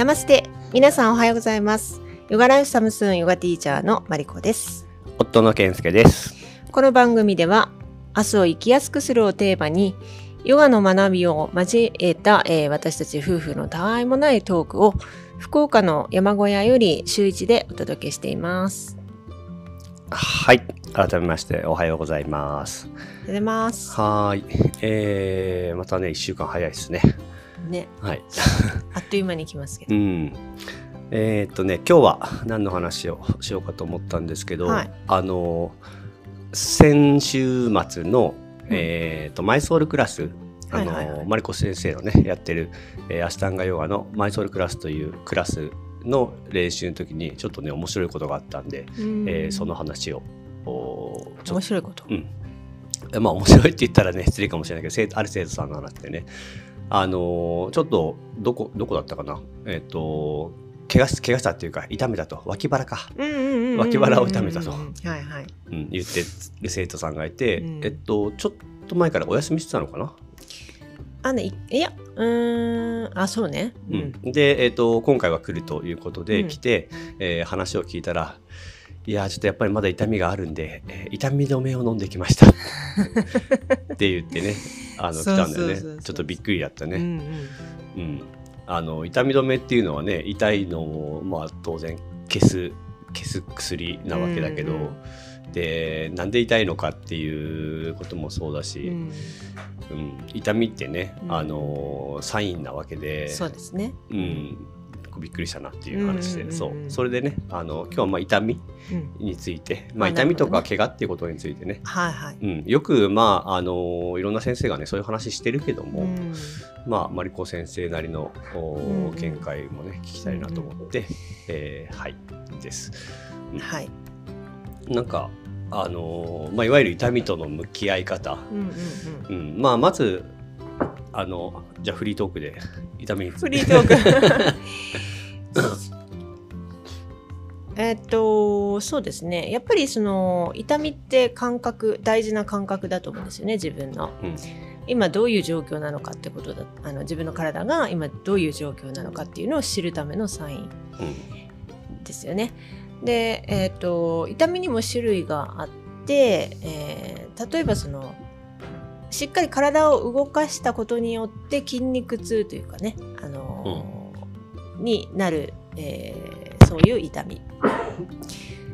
ナマステ。皆さんおはようございます。ヨガライフサムスーンヨガティーチャーのマリコです。夫の健介です。この番組では明日を生きやすくするをテーマにヨガの学びを交えた、私たち夫婦のたわいもないトークを福岡の山小屋より週1でお届けしています。はい、改めましておはようございます。おはようございます。はい、またね1週間早いですね。はいあっという間に来ますけど、今日は何の話をしようかと思ったんですけど、はい、先週末のマイソウルクラス、マリコ先生のねやってる、アシュタンガヨガのマイソウルクラスというクラスの練習の時にちょっとね面白いことがあったんで、その話を面白いこと、まあ面白いって言ったらね失礼かもしれないけど、ある生徒さんの話でね、ちょっとどこだったかな、怪我したっていうか痛めたと、脇腹か、脇腹を痛めたと言ってる生徒さんがいて、ちょっと前からお休みしてたのかな。そうね、で、今回は来るということで来て、話を聞いたら、いやちょっとやっぱりまだ痛みがあるんで、痛み止めを飲んできましたって言ってね、来たんだよね。ちょっとびっくりだったね。痛み止めっていうのはね、痛いのを、まあ、当然消す薬なわけだけど、でなんで痛いのかっていうこともそうだし、痛みってね、サインなわけで、そうですね、びっくりしたなっていう話で、それでね、今日はまあ痛みについて、痛みとか怪我っていうことについてね、よくまあいろんな先生がねそういう話してるけども、まあマリコ先生なりの見解もね聞きたいなと思って、はいです。はい。なんかまあ、いわゆる痛みとの向き合い方、まあまずじゃあフリートークで痛みについて。フリートークそうですね、やっぱりその痛みって大事な感覚だと思うんですよね、自分の。今どういう状況なのかってことだ、自分の体が今どういう状況なのかっていうのを知るためのサインですよね。で、痛みにも種類があって、例えばそのしっかり体を動かしたことによって筋肉痛というかね、になる、そういう痛み。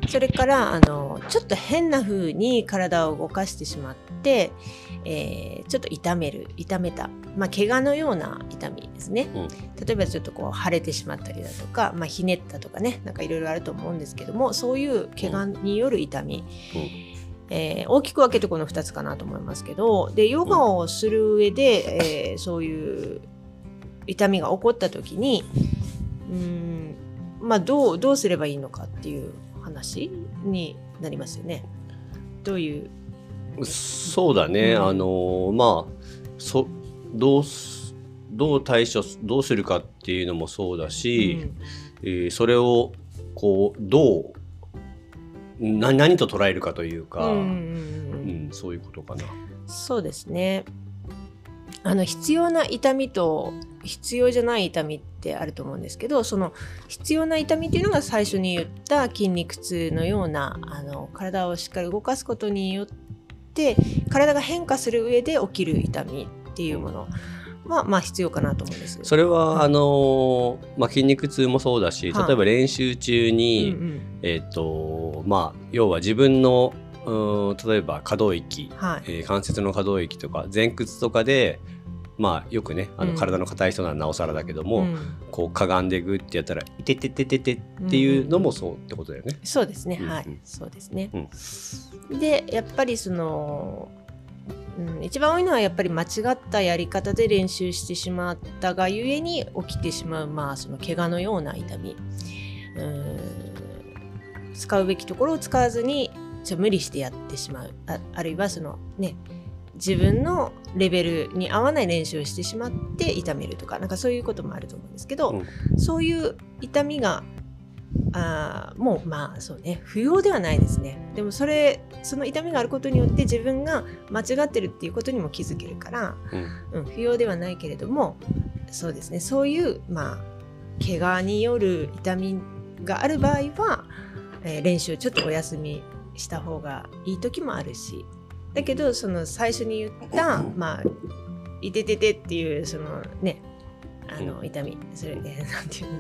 それからちょっと変な風に体を動かしてしまって、ちょっと痛めた、まあ、怪我のような痛みですね。例えばちょっとこう腫れてしまったりだとか、まあ、ひねったとかね、なんかいろいろあると思うんですけども、そういう怪我による痛み、大きく分けてこの2つかなと思いますけど、でヨガをする上で、そういう痛みが起こった時にまあ、どうすればいいのかっていう話になりますよね。どういう、そうだね、まあどう対処どうするかっていうのもそうだし、それをこうどう何と捉えるかというか、そういうことかな。そうですね、必要な痛みと必要じゃない痛みってあると思うんですけど、その必要な痛みっていうのが最初に言った筋肉痛のような体をしっかり動かすことによって体が変化する上で起きる痛みっていうものは、まあ必要かなと思うんです。それはまあ、筋肉痛もそうだし、例えば練習中に、まあ要は自分の例えば可動域、関節の可動域とか前屈とかで、まあよくね体の硬い人ならなおさらだけども、こうかがんでグッてやったら「いててててて」っていうのもそうってことだよね。そうですね、はい、そうですね。でやっぱりその一番多いのはやっぱり間違ったやり方で練習してしまったがゆえに起きてしまう、まあその怪我のような痛み、使うべきところを使わずに無理してやってしまう、 あるいはそのね自分のレベルに合わない練習をしてしまって痛めるとか、なんかそういうこともあると思うんですけど、そういう痛みがもうまあそうね、不要ではないですね。でもその痛みがあることによって自分が間違ってるっていうことにも気づけるから、不要ではないけれども、そうですね、そういうまあ怪我による痛みがある場合は、練習ちょっとお休みした方がいい時もあるし、だけどその最初に言ったまあいてててっていうそのね痛み、それで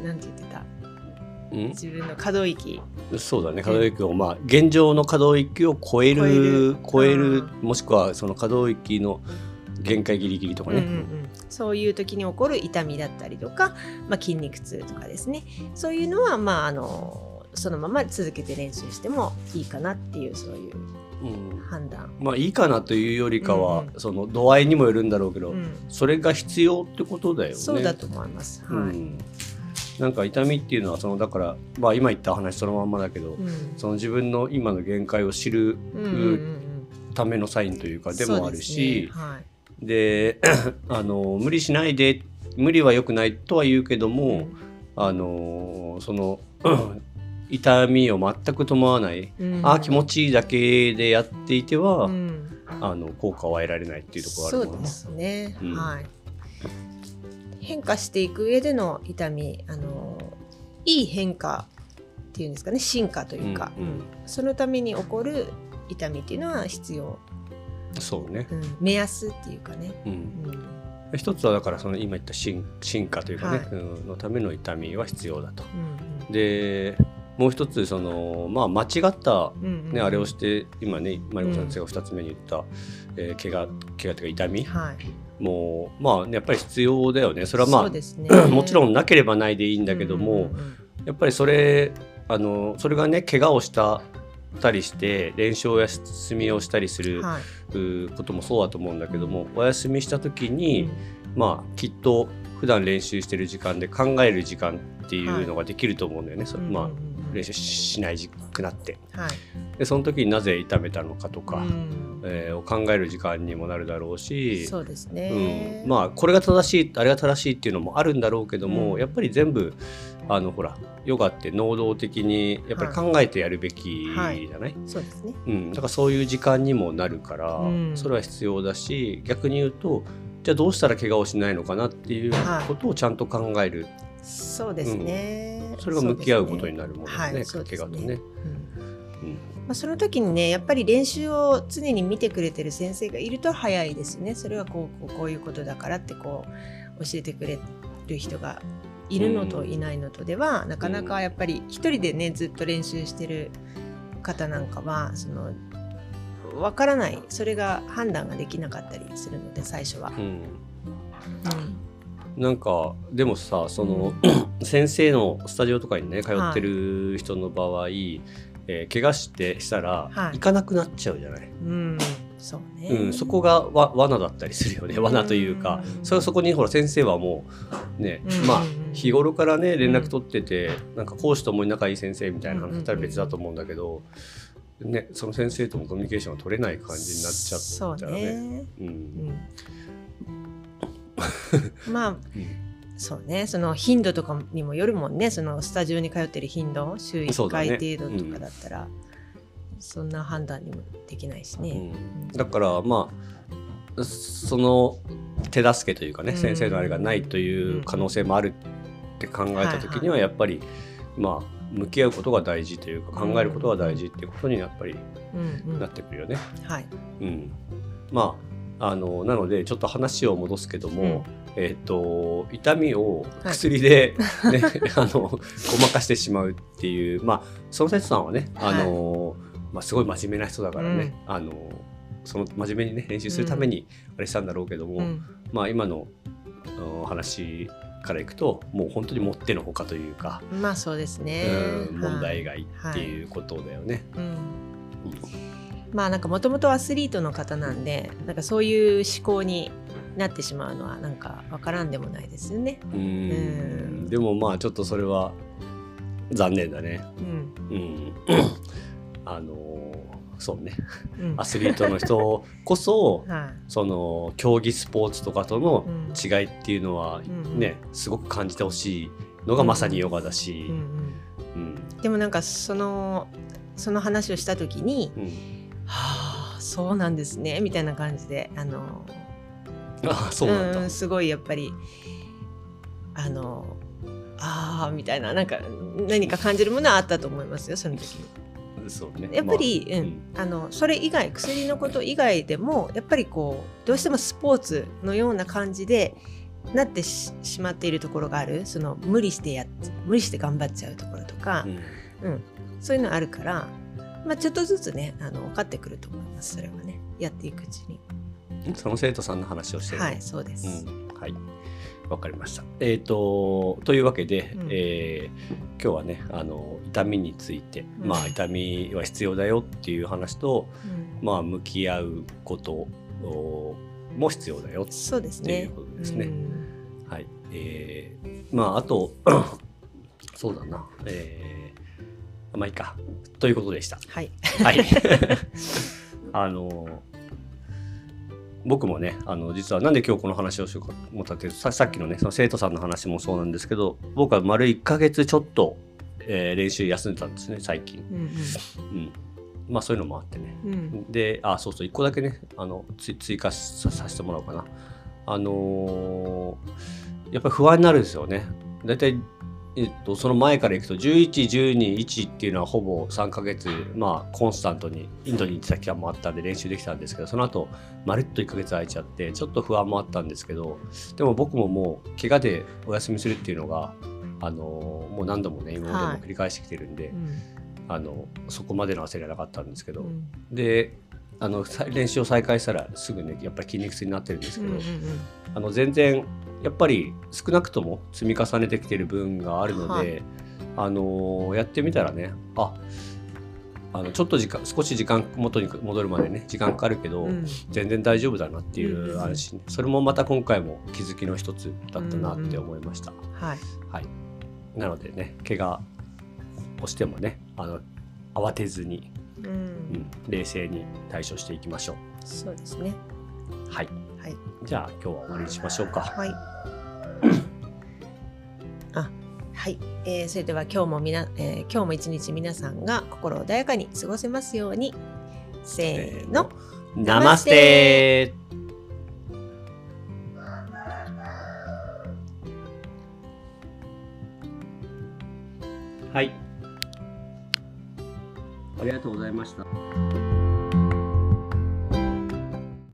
なんて言ってた自分の可動域、そうだね、可動域を、まあ現状の可動域を超える、もしくはその可動域の限界ギリギリとかね、そういう時に起こる痛みだったりとか、まあ、筋肉痛とかですね、そういうのはまあそのまま続けて練習してもいいかなっていう、そういう判断、まあいいかなというよりかは、その度合いにもよるんだろうけど、それが必要ってことだよね。そうだと思います、はい。なんか痛みっていうのはそのだから、まあ、今言った話そのまんまだけど、その自分の今の限界を知るためのサインというかでもあるし、で、無理しないで、無理は良くないとは言うけども、その痛みを全く伴わない、あ気持ちいいだけでやっていては、効果は得られないっていうところがあるもんね。そうですね、はい。変化していく上での痛み、いい変化っていうんですかね、進化というか、そのために起こる痛みっていうのは必要、そうね、目安っていうかね、一つはだからその今言った進化というかね、のための痛みは必要だと、でもう一つその、まあ、間違った、ね、あれをして今ねマリコ先生が2つ目に言った、怪我というか痛み、もうまあやっぱり必要だよね。それはまあ、もちろんなければないでいいんだけども、やっぱりそれがね怪我をしたりして練習を休みをしたりすることもそうだと思うんだけども、お休みした時に、まあきっと普段練習してる時間で考える時間っていうのができると思うんだよね。まあ練習しないくなって、でその時になぜ痛めたのかとか、を考える時間にもなるだろうし、そうですね、まあこれが正しいあれが正しいっていうのもあるんだろうけども、やっぱり全部ほらヨガって能動的にやっぱり考えてやるべきじゃない、そうですね、だからそういう時間にもなるから、それは必要だし、逆に言うとじゃあどうしたら怪我をしないのかなっていうことをちゃんと考える、そうですね、それが向き合うことになるものですね、怪我とね。その時にねやっぱり練習を常に見てくれてる先生がいると早いですね。それはこういうことだからってこう教えてくれる人がいるのといないのとでは、なかなかやっぱり一人でねずっと練習してる方なんかはその分からない、それが判断ができなかったりするので最初は。なんかでもさその、先生のスタジオとかにね通ってる人の場合、怪我したら行かなくなっちゃうじゃない。そうね。そこが罠だったりするよね。罠というか、そこにほら先生はもうね、まあ日頃からね連絡取ってて、なんか講師ともに仲いい先生みたいな話だったら別だと思うんだけど、ねその先生ともコミュニケーションが取れない感じになっちゃったらね。まあ。そうね、その頻度とかにもよるもんね。そのスタジオに通ってる頻度週1回程度とかだったら そんな判断にもできないしね、だからまあその手助けというかね、先生のあれがないという可能性もあるって考えた時にはやっぱりまあ向き合うことが大事というか、考えることが大事っていうことにやっぱりなってくるよね。まあなのでちょっと話を戻すけども、痛みを薬で、ね、ごまかしてしまうっていう、まあその節さんはね、まあ、すごい真面目な人だからね、その真面目にね練習するためにあれしたんだろうけども、まあ今の話からいくともう本当にもってのほかというか、まあそうですね、問題外っていうことだよね。まあなんかもともとアスリートの方なんで、なんかそういう思考になってしまうのはなんか分からんでもないですよね。でもまあちょっとそれは残念だね。そうね、アスリートの人こそ、その競技スポーツとかとの違いっていうのはね、すごく感じてほしいのがまさにヨガだし。でもなんかその話をした時に、はあそうなんですねみたいな感じですごいやっぱりああみたいな、なんか何か感じるものはあったと思いますよ、その時。そうね、やっぱり、まあそれ以外、薬のこと以外でもやっぱりこうどうしてもスポーツのような感じでなって しまっているところがある。その無理して頑張っちゃうところとか、そういうのあるから、まあ、ちょっとずつね分かってくると思います。それはね、やっていくうちに。その生徒さんの話をしてる、ね、はい、そうです、はい、わかりました。というわけで、今日はね痛みについて、痛みは必要だよっていう話と、向き合うことも必要だよっていうことですね。はい。あとそうだな、いいかということでした。はい、はい、僕もね実はなんで今日この話をしようかと思ったけど、さっきのねその生徒さんの話もそうなんですけど、僕は丸1ヶ月ちょっと、練習休んでたんですね最近。そういうのもあってね、でそうそう1個だけね追加 させてもらおうかな。やっぱり不安になるんですよね。だいたいその前からいくと11、12、1っていうのはほぼ3ヶ月、コンスタントにインドに行ってた期間もあったんで練習できたんですけど、その後まるっと1ヶ月空いちゃってちょっと不安もあったんですけど、でも僕ももう怪我でお休みするっていうのがもう何度もね今までも繰り返してきてるんで、そこまでの焦りはなかったんですけど、で練習を再開したらすぐねやっぱり筋肉痛になってるんですけど、全然やっぱり少なくとも積み重ねてきてる分があるので、やってみたらねちょっと少し時間元に戻るまでね時間かかるけど、全然大丈夫だなっていう安心、それもまた今回も気づきの一つだったなって思いました。なのでね怪我をしてもね慌てずに、冷静に対処していきましょう。そうですね。はい、はい、じゃあ今日は終わりにしましょうか。はい。はい、それでは今日も今日も一日皆さんが心穏やかに過ごせますように。せーの。ナマステー。はい。ありがとうございました。